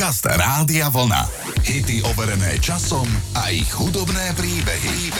Podcast Rádia Vlna. Hity overené časom a ich hudobné príbehy.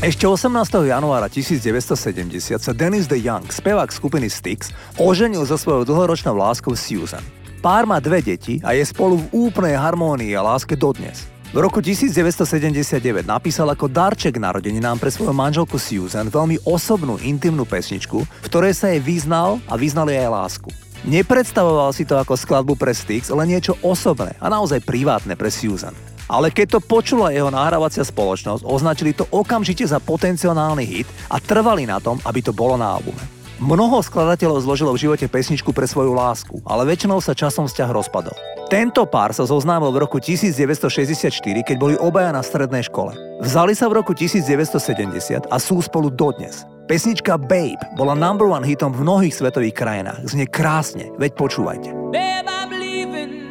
Ešte 18. januára 1970 sa Dennis De Young, spevák skupiny Styx, oženil so svojou dlhoročnou láskou Susan. Pár má dve deti a je spolu v úplnej harmónii a láske dodnes. V roku 1979 napísal ako darček narodeninám pre svoju manželku Susan veľmi osobnú, intimnú pesničku, v ktorej sa jej vyznal a vyznal jej aj lásku. Nepredstavoval si to ako skladbu pre Styx, len niečo osobné a naozaj privátne pre Susan. Ale keď to počula jeho nahrávacia spoločnosť, označili to okamžite za potenciálny hit a trvali na tom, aby to bolo na albume. Mnoho skladateľov zložilo v živote pesničku pre svoju lásku, ale väčšinou sa časom vzťah rozpadol. Tento pár sa zoznámil v roku 1964, keď boli obaja na strednej škole. Vzali sa v roku 1970 a sú spolu dodnes. Pesnička Babe bola number one hitom v mnohých svetových krajinách. Znie krásne, veď počúvajte. Babe, I'm leaving,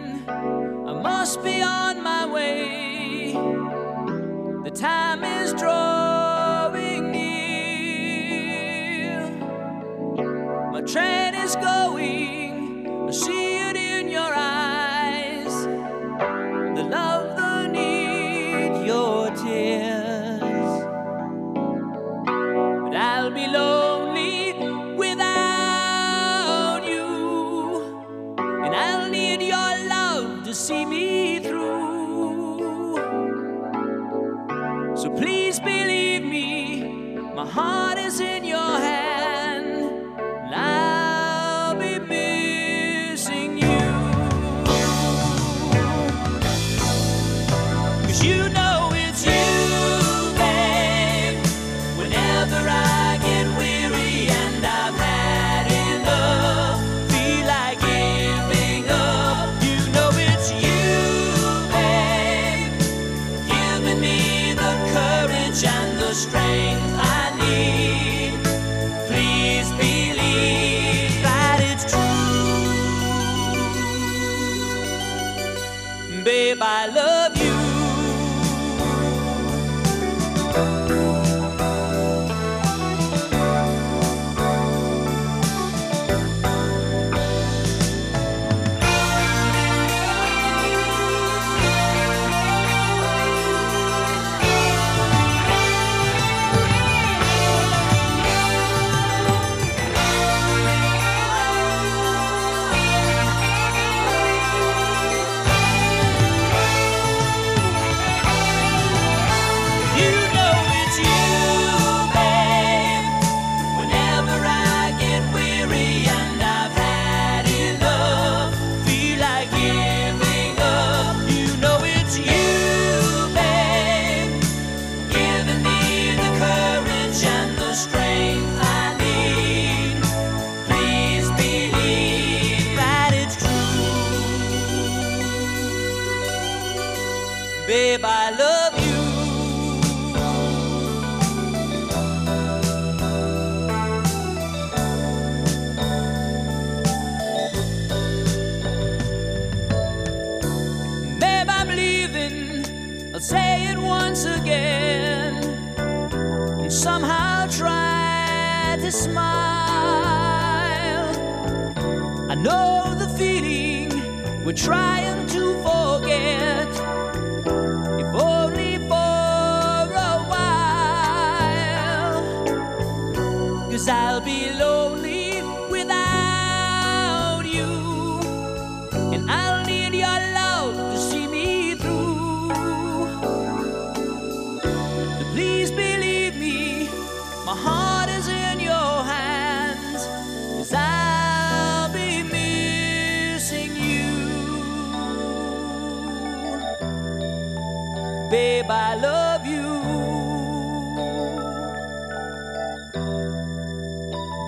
I must be on my way. The time is drawing near. My train is going, I see it in your eyes, the love, the need, your tears, but I'll be lonely without you, and I'll need your love to see me through, so please believe me, my heart is in your hands. I love you.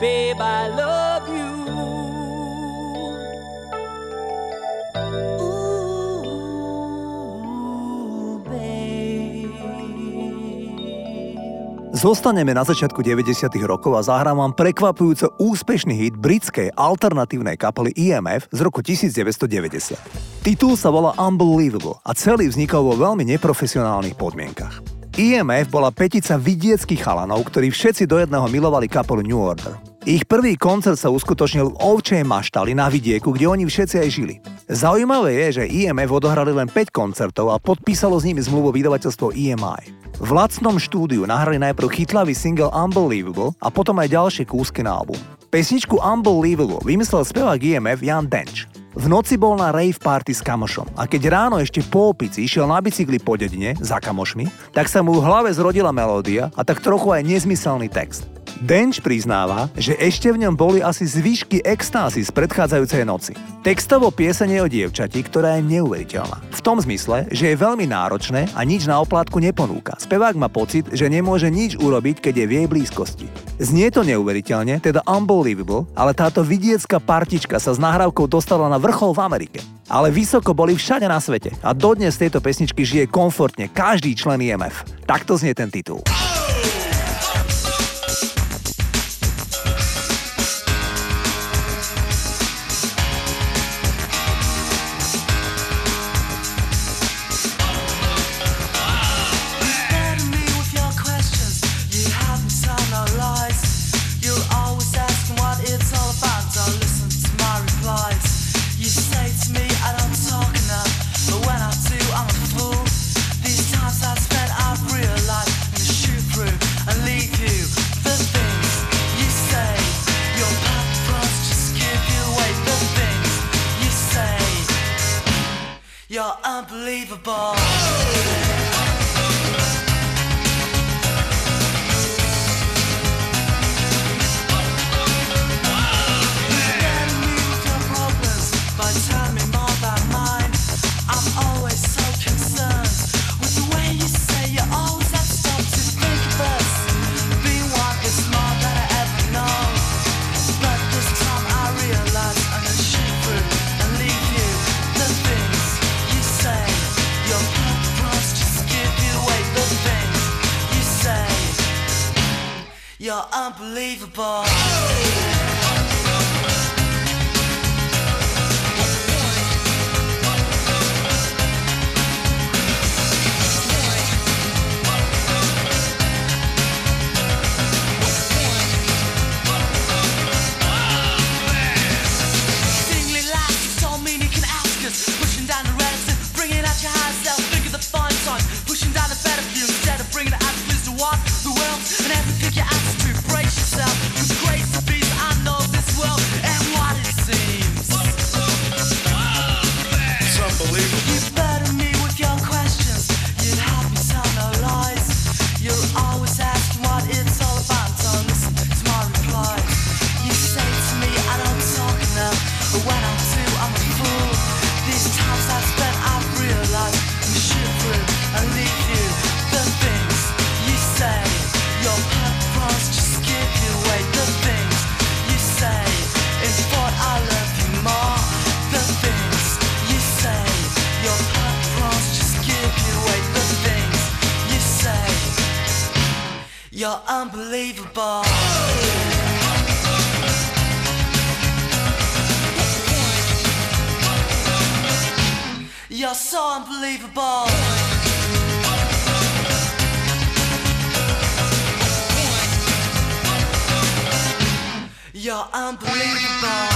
Babe, I love you. Babe, I love you. Ooh, babe. Zostaneme na začiatku 90. rokov a zahrám vám prekvapujúco úspešný hit britskej alternatívnej kapely IMF z roku 1990. Titul sa volá Unbelievable a celý vznikol vo veľmi neprofesionálnych podmienkach. IMF bola pätica vidieckých chalanov, ktorí všetci do jedného milovali kapelu New Order. Ich prvý koncert sa uskutočnil v ovčej maštali na vidieku, kde oni všetci aj žili. Zaujímavé je, že IMF odohrali len 5 koncertov a podpísalo s nimi zmluvu vydavateľstvo EMI. V lacnom štúdiu nahrali najprv chytlavý single Unbelievable a potom aj ďalšie kúsky na album. Pesničku Unbelievable vymyslel spevák IMF Jan Dench. V noci bol na rave party s kamošom a keď ráno ešte po opici išiel na bicykli po dedine za kamošmi, tak sa mu v hlave zrodila melódia a tak trochu aj nezmyselný text. Dench priznáva, že ešte v ňom boli asi zvyšky extázy z predchádzajúcej noci. Textovo pieseň je o dievčati, ktorá je neuveriteľná. V tom zmysle, že je veľmi náročné a nič na oplátku neponúka. Spevák má pocit, že nemôže nič urobiť, keď je v jej blízkosti. Znie to neuveriteľne, teda Unbelievable, ale táto vidiecká partička sa s nahrávkou dostala na vrchol v Amerike. Ale vysoko boli všade na svete a dodnes tejto pesničky žije komfortne každý člen IMF. Takto znie ten titul. Unbelievable. You're unbelievable. You're unbelievable. You're so unbelievable. You're unbelievable.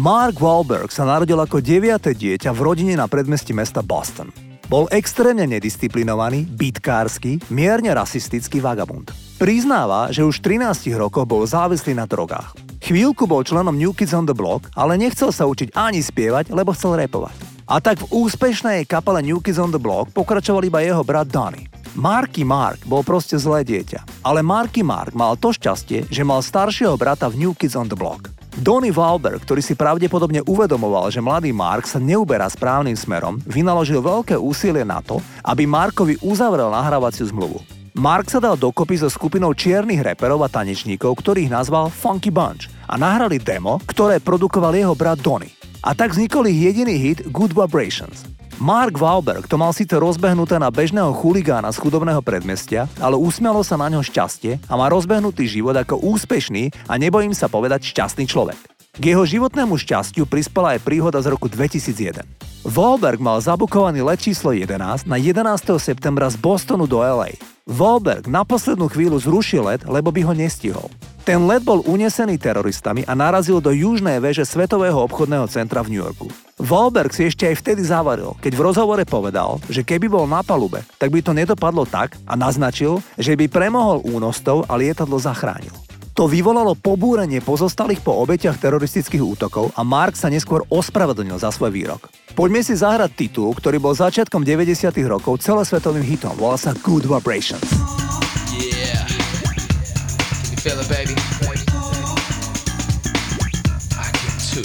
Mark Wahlberg sa narodil ako 9. dieťa v rodine na predmestí mesta Boston. Bol extrémne nedisciplinovaný, bitkársky, mierne rasistický vagabund. Priznáva, že už v 13 rokoch bol závislý na drogách. Chvíľku bol členom New Kids on the Block, ale nechcel sa učiť ani spievať, lebo chcel rapovať. A tak v úspešnej kapele New Kids on the Block pokračoval iba jeho brat Danny. Marky Mark bol proste zlé dieťa, ale Marky Mark mal to šťastie, že mal staršieho brata v New Kids on the Block. Donny Wahlberg, ktorý si pravdepodobne uvedomoval, že mladý Mark sa neuberá správnym smerom, vynaložil veľké úsilie na to, aby Markovi uzavrel nahrávaciu zmluvu. Mark sa dal dokopy so skupinou čiernych raperov a tanečníkov, ktorých nazval Funky Bunch a nahrali demo, ktoré produkoval jeho brat Donny. A tak vznikol ich jediný hit Good Vibrations. Mark Wahlberg to mal síce rozbehnuté na bežného chuligána z chudobného predmestia, ale usmialo sa na ňo šťastie a má rozbehnutý život ako úspešný a nebojím sa povedať šťastný človek. K jeho životnému šťastiu prispela aj príhoda z roku 2001. Wahlberg mal zabukovaný let číslo 11 na 11. septembra z Bostonu do LA. Wahlberg na poslednú chvíľu zrušil let, lebo by ho nestihol. Ten let bol unesený teroristami a narazil do južnej veže Svetového obchodného centra v New Yorku. Wahlberg si ešte aj vtedy zavaril, keď v rozhovore povedal, že keby bol na palube, tak by to nedopadlo tak a naznačil, že by premohol únoscov a lietadlo zachránil. To vyvolalo pobúrenie pozostalých po obetiach teroristických útokov a Mark sa neskôr ospravedlnil za svoj výrok. Poďme si zahrať titul, ktorý bol začiatkom 90. rokov celosvetovým hitom. Volal sa Good Vibrations. Yeah. Can you feel it, baby? I can too.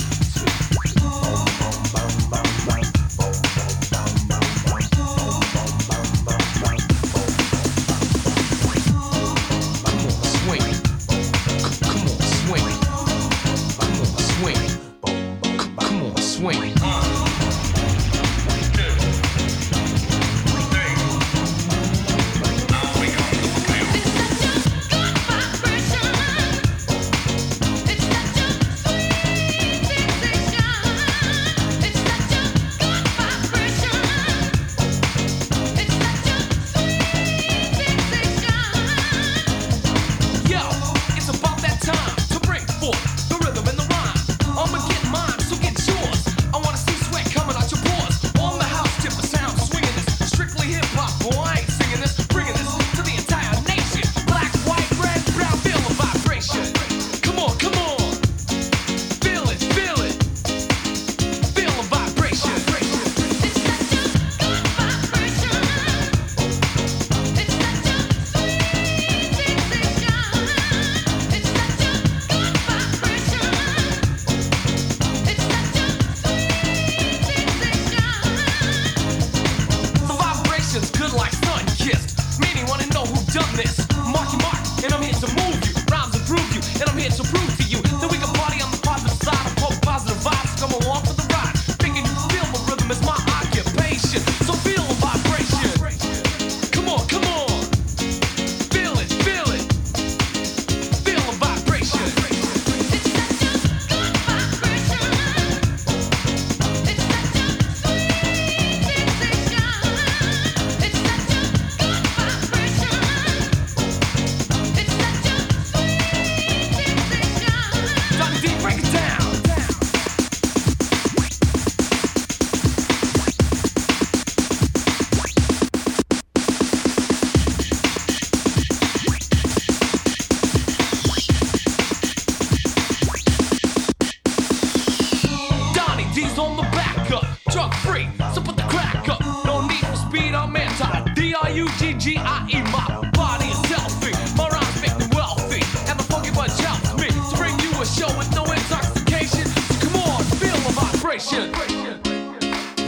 D-R-U-G-G-I-E, my body is healthy, my rhymes make me wealthy, and the Funky Bunch helps me to bring you a show with no intoxication, so come on, feel the vibration.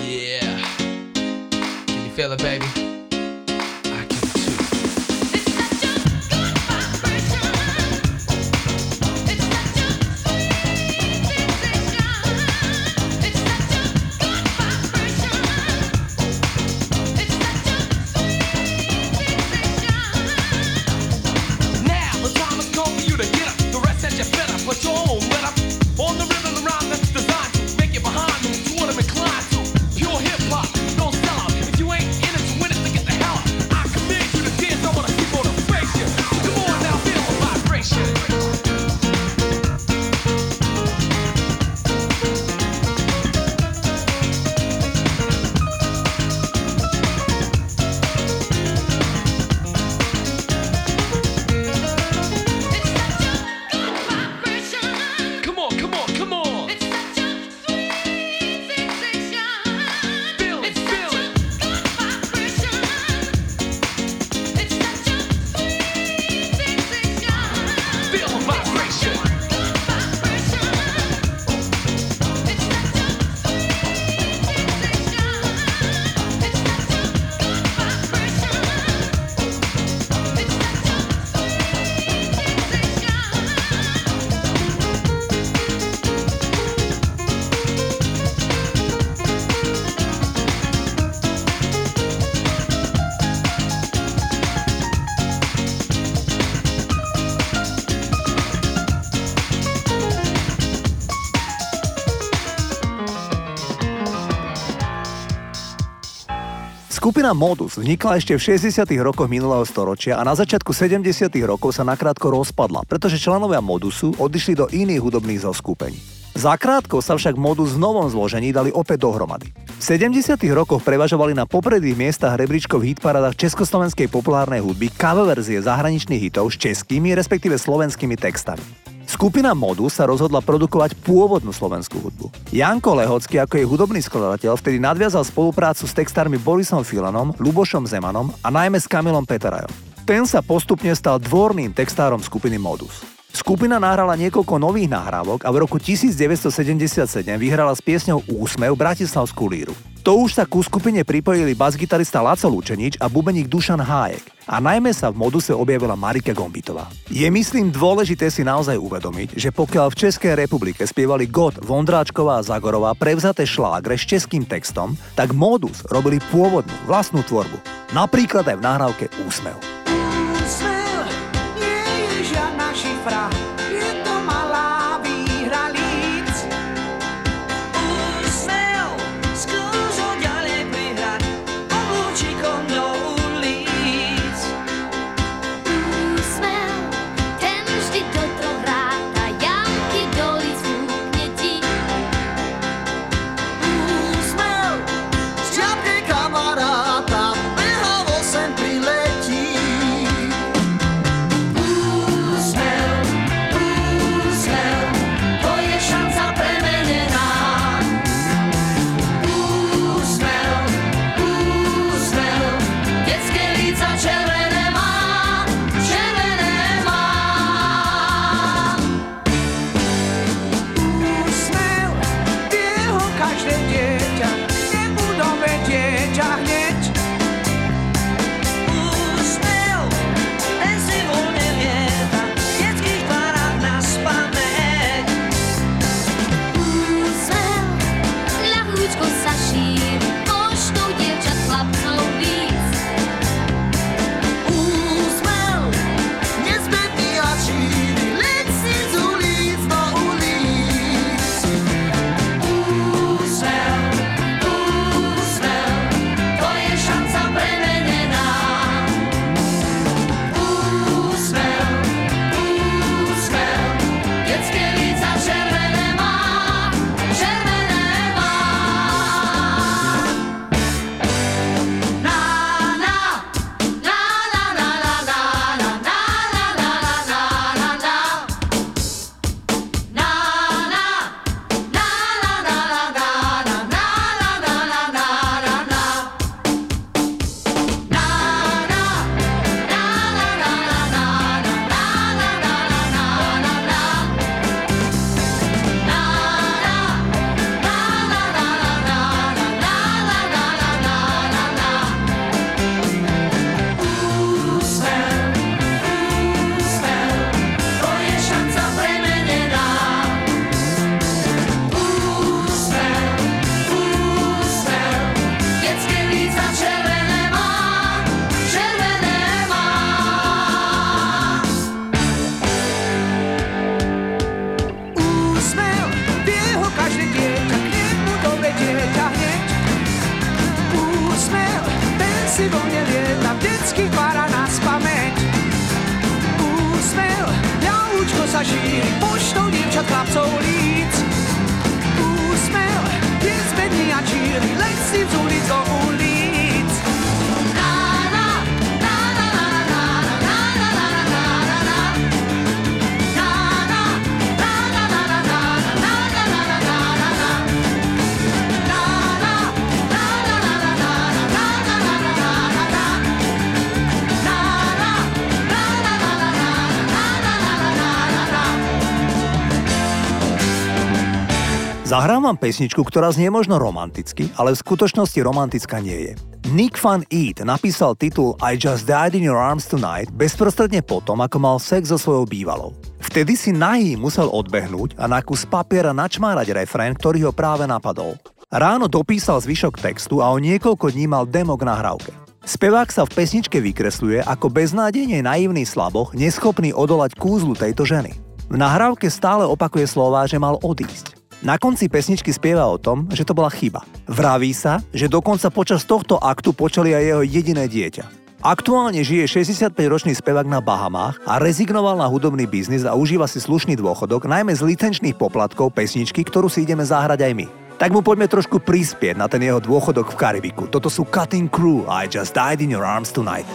Yeah, can you feel it, baby? If you ain't in it to win it, Skupina Modus vznikla ešte v 60. rokoch minulého storočia a na začiatku 70. rokov sa nakrátko rozpadla, pretože členovia Modusu odišli do iných hudobných zoskupení. Zakrátko sa však Modus v novom zložení dali opäť dohromady. V 70. rokoch prevažovali na popredných miestach rebríčkov v hitparádach československej populárnej hudby coververzie zahraničných hitov s českými, respektíve slovenskými textami. Skupina Modus sa rozhodla produkovať pôvodnú slovenskú hudbu. Janko Lehocký ako jej hudobný skladateľ vtedy nadviazal spoluprácu s textármi Borisom Filanom, Ľubošom Zemanom a najmä s Kamilom Peterajom. Ten sa postupne stal dvorným textárom skupiny Modus. Skupina nahrala niekoľko nových nahrávok a v roku 1977 vyhrala s piesňou Úsmev bratislavskú líru. To už sa ku skupine pripojili basgitarista Laco Lučenič a bubeník Dušan Hájek. A najmä sa v Moduse objavila Marika Gombitová. Je myslím dôležité si naozaj uvedomiť, že pokiaľ v Českej republike spievali Gott, Vondráčková a Zagorová prevzaté šlágre s českým textom, tak Modus robili pôvodnú vlastnú tvorbu. Napríklad aj v nahrávke Úsmev. Úsmev nie je žiadna šifra, je to malá výhra líc. Úsmev skúso ďalej prihrať obúčikom do Zahrám vám pesničku, ktorá znie možno romanticky, ale v skutočnosti romantická nie je. Nick Fan Eat napísal titul I Just Died in Your Arms Tonight bezprostredne potom, ako mal sex so svojou bývalou. Vtedy si nahý musel odbehnúť a na kus papiera načmárať refrén, ktorý ho práve napadol. Ráno dopísal zvyšok textu a o niekoľko dní mal demo k nahrávke. Spevák sa v pesničke vykresľuje ako beznádejne naivný slaboch, neschopný odolať kúzlu tejto ženy. V nahrávke stále opakuje slová, že mal odísť. Na konci pesničky spieva o tom, že to bola chyba. Vraví sa, že dokonca počas tohto aktu počali aj jeho jediné dieťa. Aktuálne žije 65-ročný spevák na Bahamách a rezignoval na hudobný biznis a užíva si slušný dôchodok, najmä z licenčných poplatkov pesničky, ktorú si ideme zahrať aj my. Tak mu poďme trošku prispieť na ten jeho dôchodok v Karibiku. Toto sú Cutting Crew a I Just Died in Your Arms Tonight.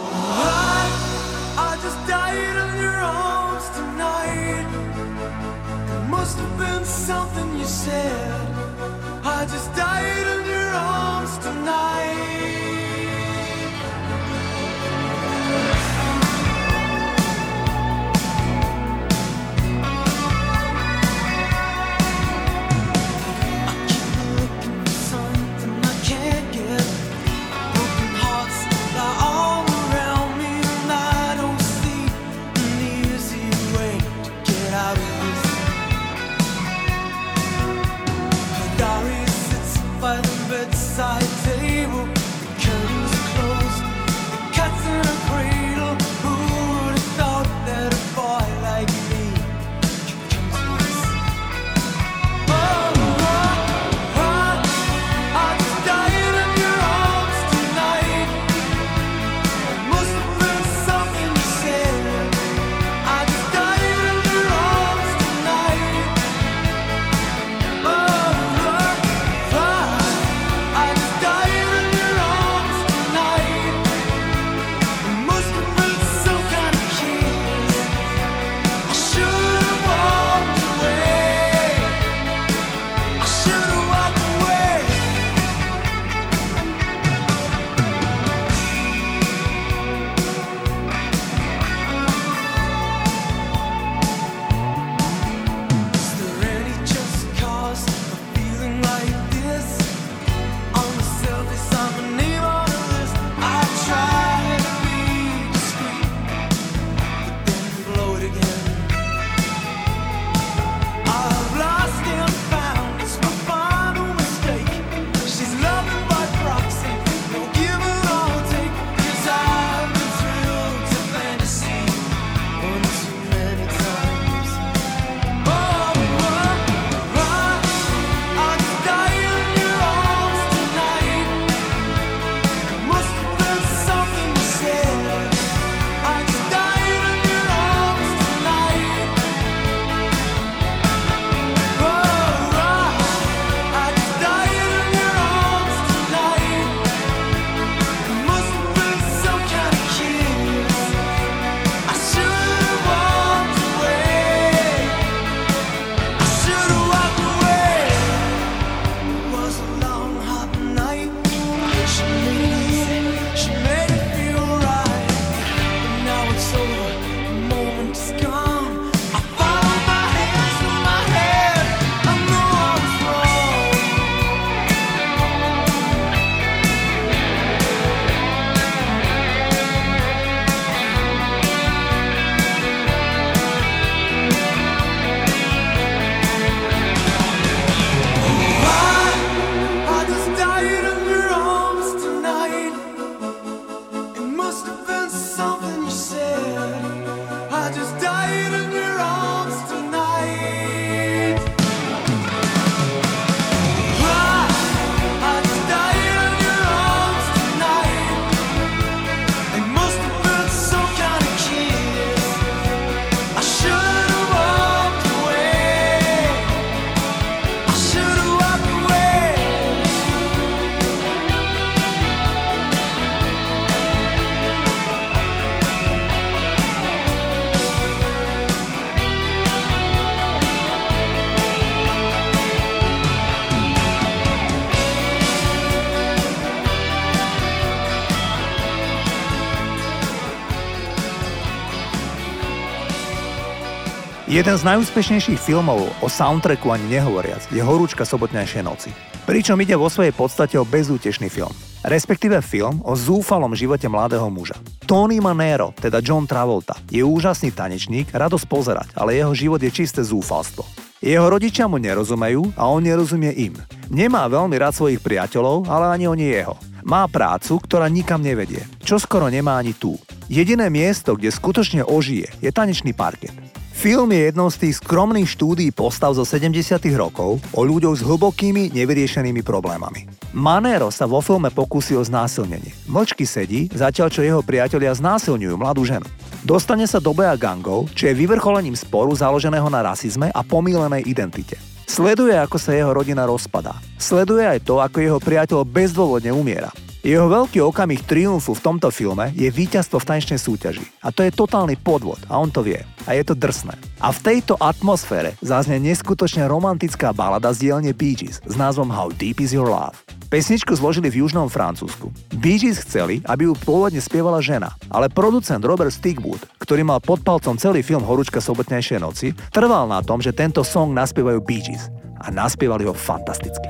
Jeden z najúspešnejších filmov, o soundtracku ani nehovoriac, je Horúčka sobotnejšej noci. Pričom ide vo svojej podstate o bezútešný film, respektíve film o zúfalom živote mladého muža. Tony Manero, teda John Travolta, je úžasný tanečník, radosť pozerať, ale jeho život je čisté zúfalstvo. Jeho rodičia mu nerozumejú a on nerozumie im. Nemá veľmi rád svojich priateľov, ale ani oni jeho. Má prácu, ktorá nikam nevedie, čo skoro nemá ani tu. Jediné miesto, kde skutočne ožije, je tanečný parket. Film je jednou z tých skromných štúdií postav zo 70. rokov o ľuďoch s hlbokými, nevyriešenými problémami. Manero sa vo filme pokúsi o znásilnenie. Mlčky sedí, zatiaľ čo jeho priatelia znásilňujú mladú ženu. Dostane sa do boja gangov, čo je vyvrcholením sporu založeného na rasizme a pomýlenej identite. Sleduje, ako sa jeho rodina rozpadá. Sleduje aj to, ako jeho priateľ bezdôvodne umiera. Jeho veľký okamih triumfu v tomto filme je víťazstvo v tanečnej súťaži. A to je totálny podvod a on to vie. A je to drsné. A v tejto atmosfére zaznie neskutočne romantická balada z dielne Bee Gees s názvom How Deep Is Your Love. Pesničku zložili v južnom Francúzsku. Bee Gees chceli, aby ju pôvodne spievala žena, ale producent Robert Stigwood, ktorý mal pod palcom celý film Horúčka sobotnejšej noci, trval na tom, že tento song naspievajú Bee Gees. A naspievali ho fantasticky.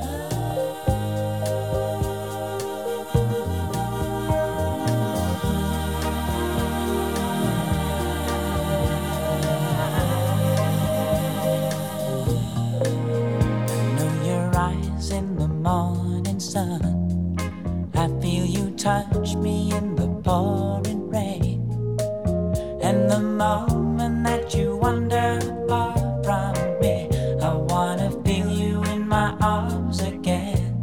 Morning sun, I feel you touch me in the pouring rain, and the moment that you wander far from me, I wanna feel you in my arms again,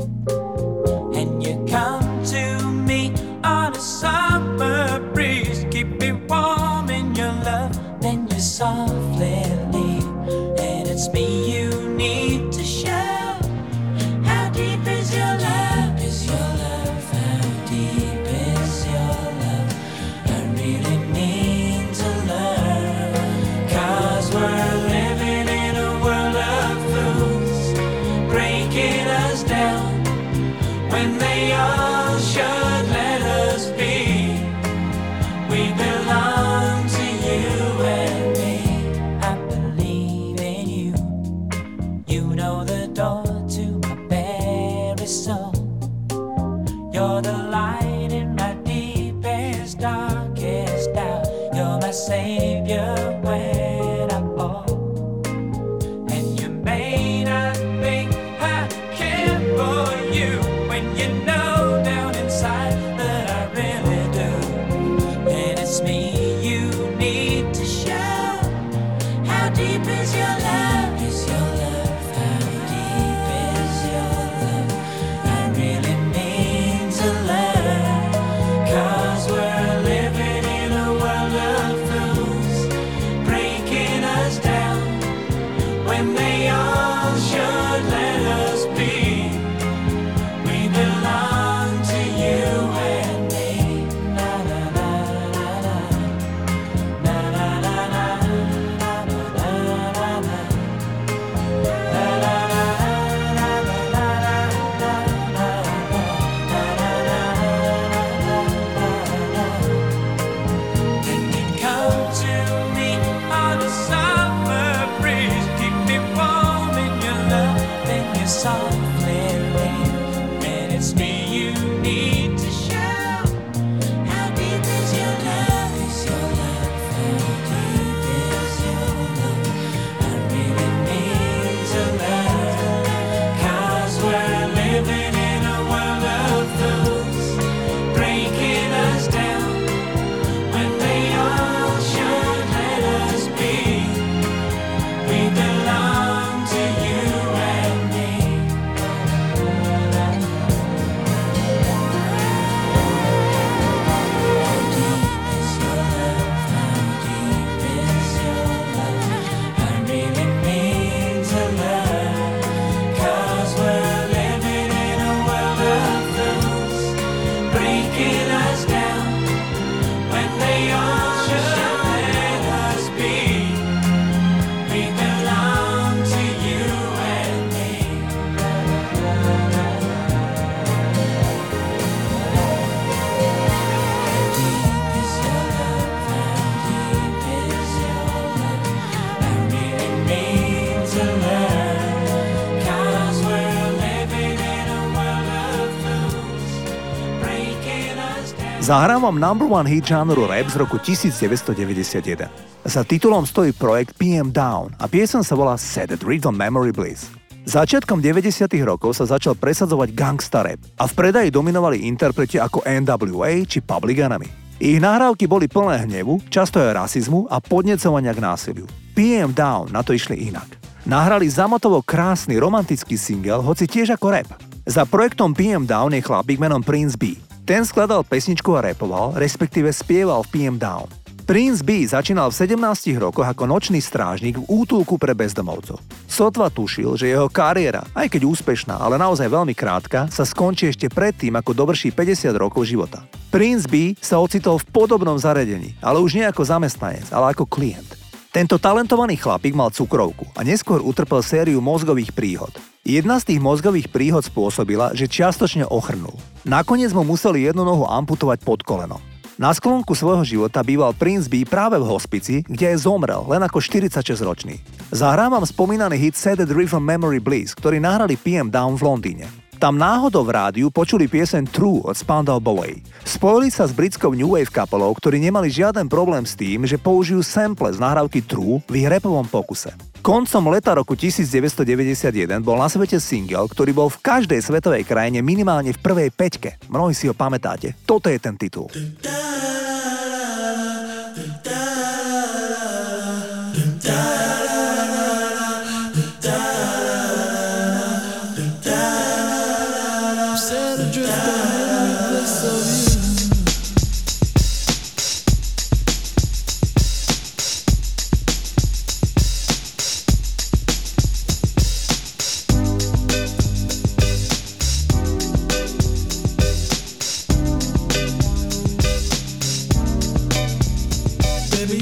and you come to me on a summer breeze, keep me warm in your love, then you softly leave, and it's me you need to share. Savior when I fall, and you may not think I care for you when you know down inside that I really do, and it's me you need to show. How deep is your love? Is your love? How deep is your love? I really mean to learn, 'cause we're living Zahrám vám number one hit žánru rap z roku 1991. Za titulom stojí projekt PM Down a pieseň sa volá Set the Rhythm Memory Bliss. Začiatkom 90. rokov sa začal presadzovať gangsta rap a v predaji dominovali interpreti ako NWA či Public Enemy. Ich nahrávky boli plné hnevu, často aj rasizmu a podnecovania k násiliu. PM Down na to išli inak. Nahrali zamotovo krásny romantický single, hoci tiež ako rap. Za projektom PM Down je chlapík menom Prince B. Ten skladal pesničku a rapoval, respektíve spieval v PM Down. Prince B začínal v 17 rokoch ako nočný strážnik v útulku pre bezdomovcov. Sotva tušil, že jeho kariéra, aj keď úspešná, ale naozaj veľmi krátka, sa skončí ešte predtým, ako dovrší 50 rokov života. Prince B sa ocitol v podobnom zariadení, ale už nie ako zamestnanec, ale ako klient. Tento talentovaný chlapík mal cukrovku a neskôr utrpel sériu mozgových príhod. Jedna z tých mozgových príhod spôsobila, že čiastočne ochrnul. Nakoniec mu museli jednu nohu amputovať pod koleno. Na sklonku svojho života býval Prince B práve v hospici, kde aj zomrel, len ako 46-ročný. Zahrám vám spomínaný hit Set the Driven Memory Bliss, ktorý nahrali PM Down v Londýne. Tam náhodou v rádiu počuli pieseň True od Spandau Ballet. Spojili sa s britskou New Wave kapelou, ktorí nemali žiaden problém s tým, že použijú sample z nahrávky True v ich rapovom pokuse. Koncom leta roku 1991 bol na svete single, ktorý bol v každej svetovej krajine minimálne v prvej päťke. Mnohí si ho pamätáte. Toto je ten titul. Baby,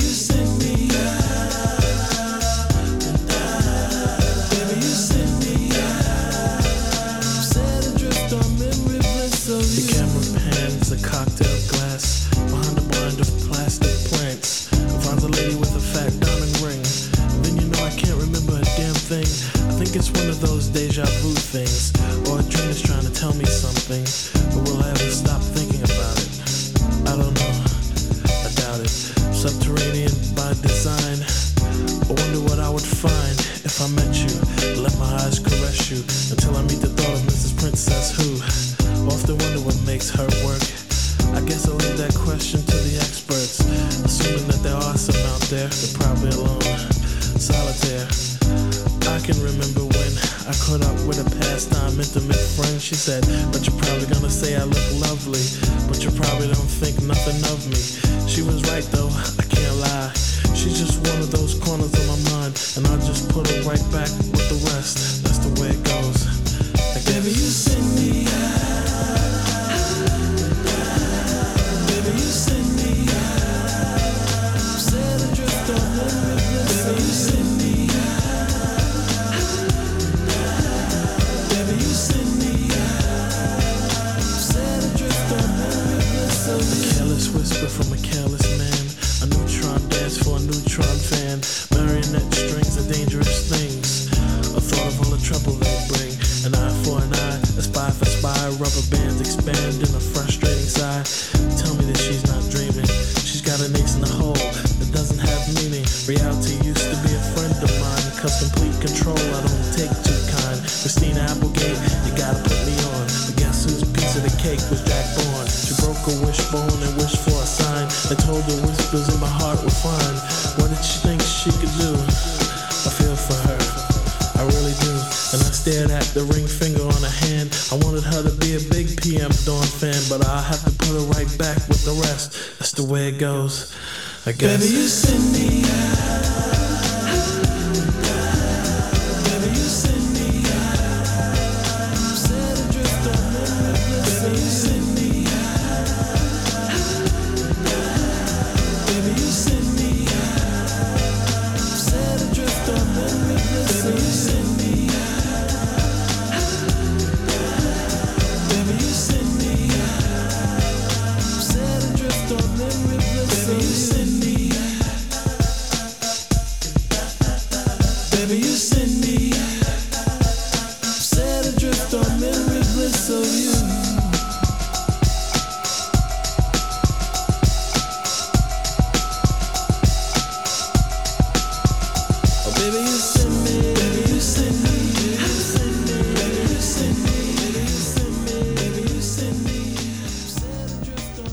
you send me out.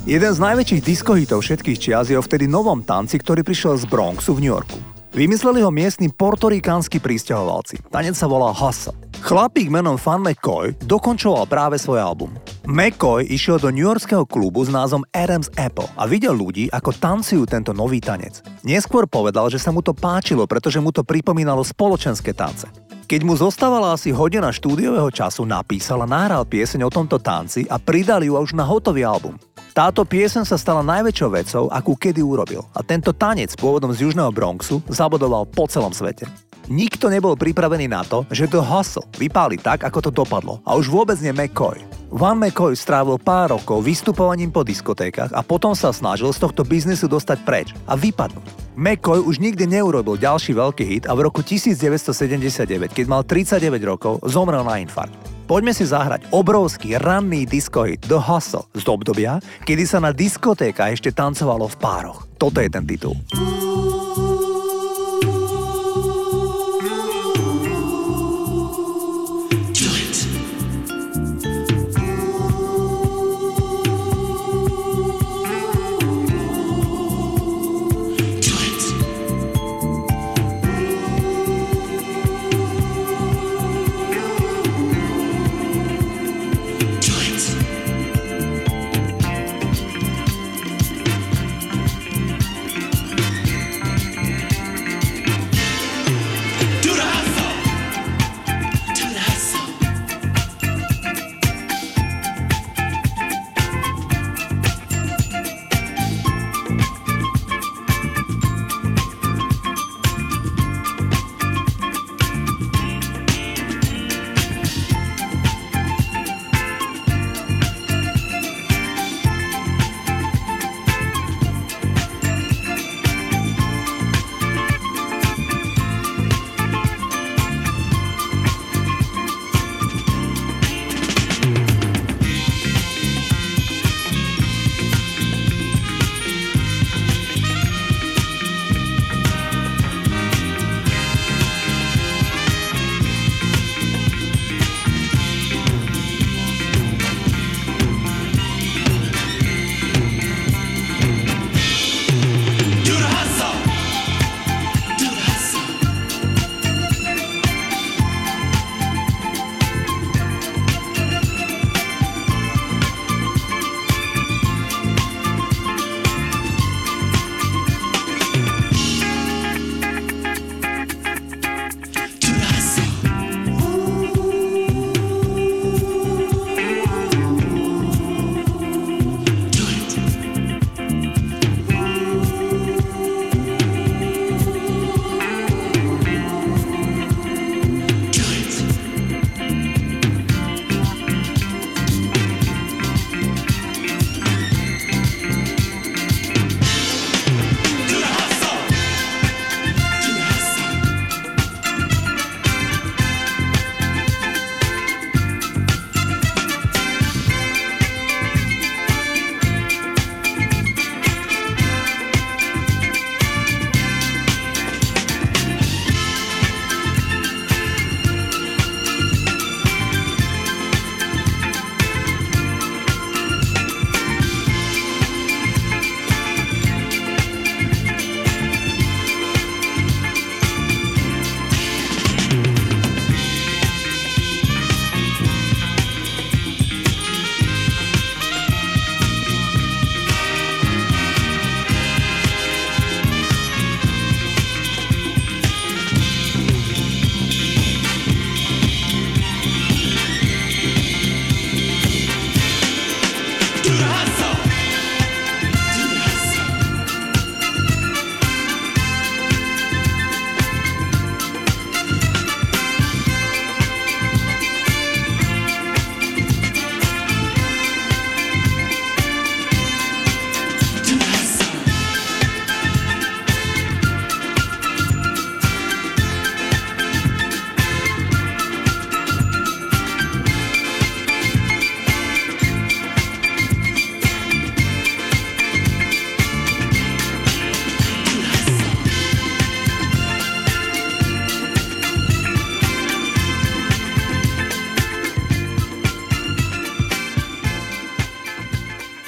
Jeden z najväčších diskohitov všetkých čias je o vtedy novom tanci, ktorý prišiel z Bronxu v New Yorku. Vymysleli ho miestni portorikánsky prisťahovalci. Tanec sa volá Hustle. Chlapík menom Van McCoy dokončoval práve svoj album. McCoy išiel do newyorského klubu s názvom Adam's Apple a videl ľudí, ako tancujú tento nový tanec. Neskôr povedal, že sa mu to páčilo, pretože mu to pripomínalo spoločenské tance. Keď mu zostávala asi hodina štúdiového času, napísal a nahral pieseň o tomto tanci a pridali ju už na hotový album. Táto pieseň sa stala najväčšou vecou, akú kedy urobil, a tento tanec pôvodom z južného Bronxu zabodoval po celom svete. Nikto nebol pripravený na to, že The Hustle vypáli tak, ako to dopadlo, a už vôbec nie McCoy. Van McCoy strávil pár rokov vystupovaním po diskotékach a potom sa snažil z tohto biznisu dostať preč a vypadnúť. McCoy už nikdy neurobil ďalší veľký hit a v roku 1979, keď mal 39 rokov, zomrel na infarkt. Poďme si zahrať obrovský ranný diskohit The Hustle z obdobia, kedy sa na diskotéka ešte tancovalo v pároch. Toto je ten titul.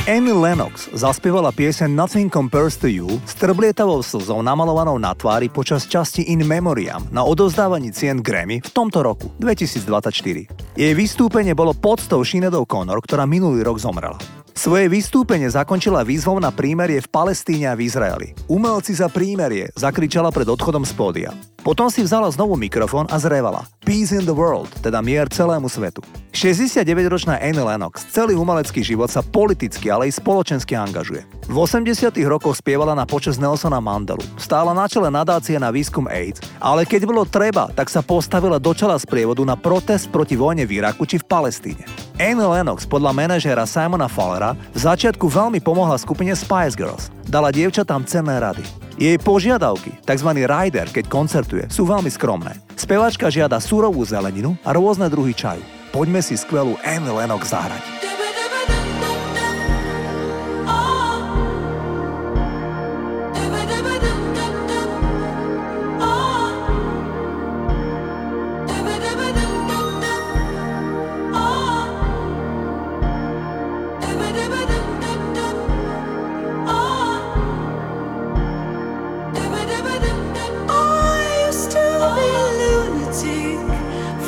Annie Lennox zaspievala pieseň Nothing Compares to You s trblietavou slzou namalovanou na tvári počas časti In Memoriam na odovzdávaní cien Grammy v tomto roku, 2024. Jej vystúpenie bolo poctou Sinéad O'Connor, ktorá minulý rok zomrela. Svoje vystúpenie zakončila výzvou na prímerie v Palestíne a v Izraeli. Umelci za prímerie, zakričala pred odchodom z pódia. Potom si vzala znovu mikrofón a zrevala Peace in the World, teda mier celému svetu. 69-ročná Annie Lennox celý umelecký život sa politicky, ale aj spoločensky angažuje. V 80. rokoch spievala na počesť Nelsona Mandelu, stála na čele nadácie na výskum AIDS, ale keď bolo treba, tak sa postavila do čela sprievodu na protest proti vojne v Iraku či v Palestíne. Annie Lennox podľa manažéra Simona Fallera v začiatku veľmi pomohla skupine Spice Girls. Dala dievčatám cenné rady. Jej požiadavky, tzv. Rider, keď koncertuje, sú veľmi skromné. Speváčka žiada surovú zeleninu a rôzne druhy čaju. Poďme si skvelú Annie Lennox zahrať.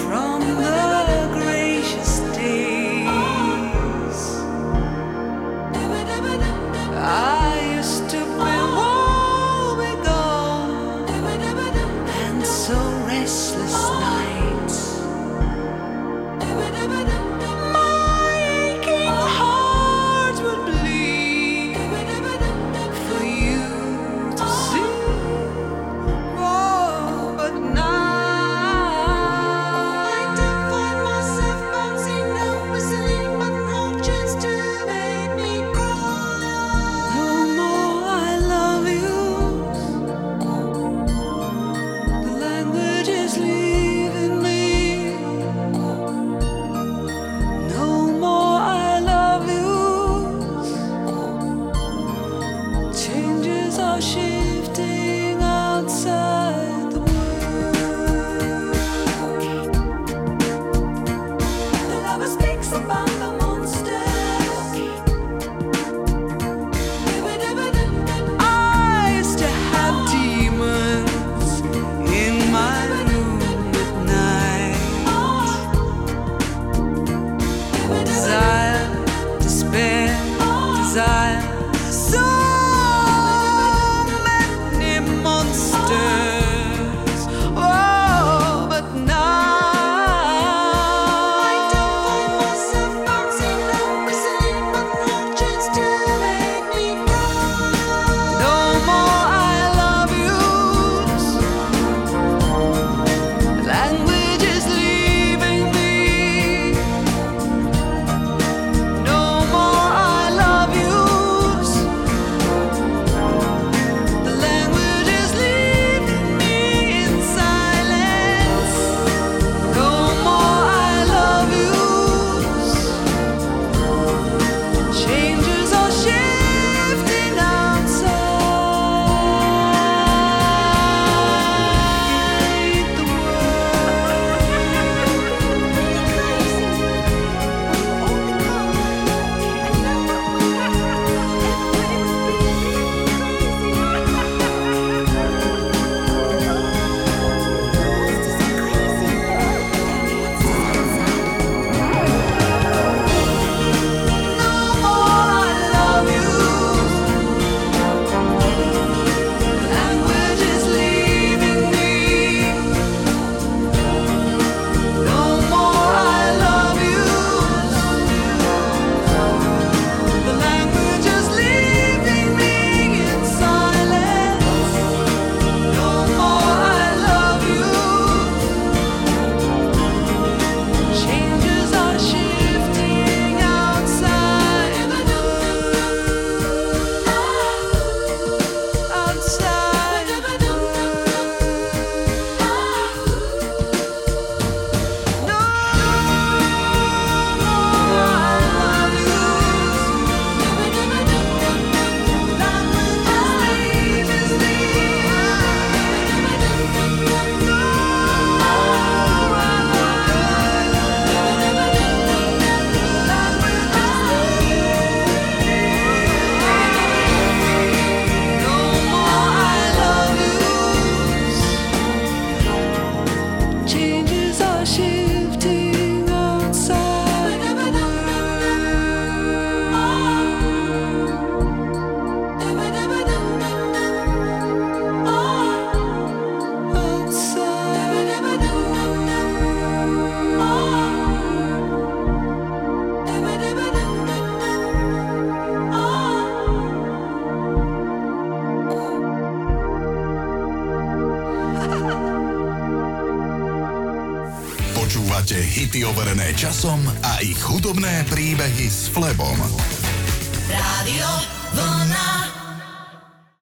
From the gracious day. Počúvate hity overené časom a ich hudobné príbehy s Flebom. Rádio Vlna.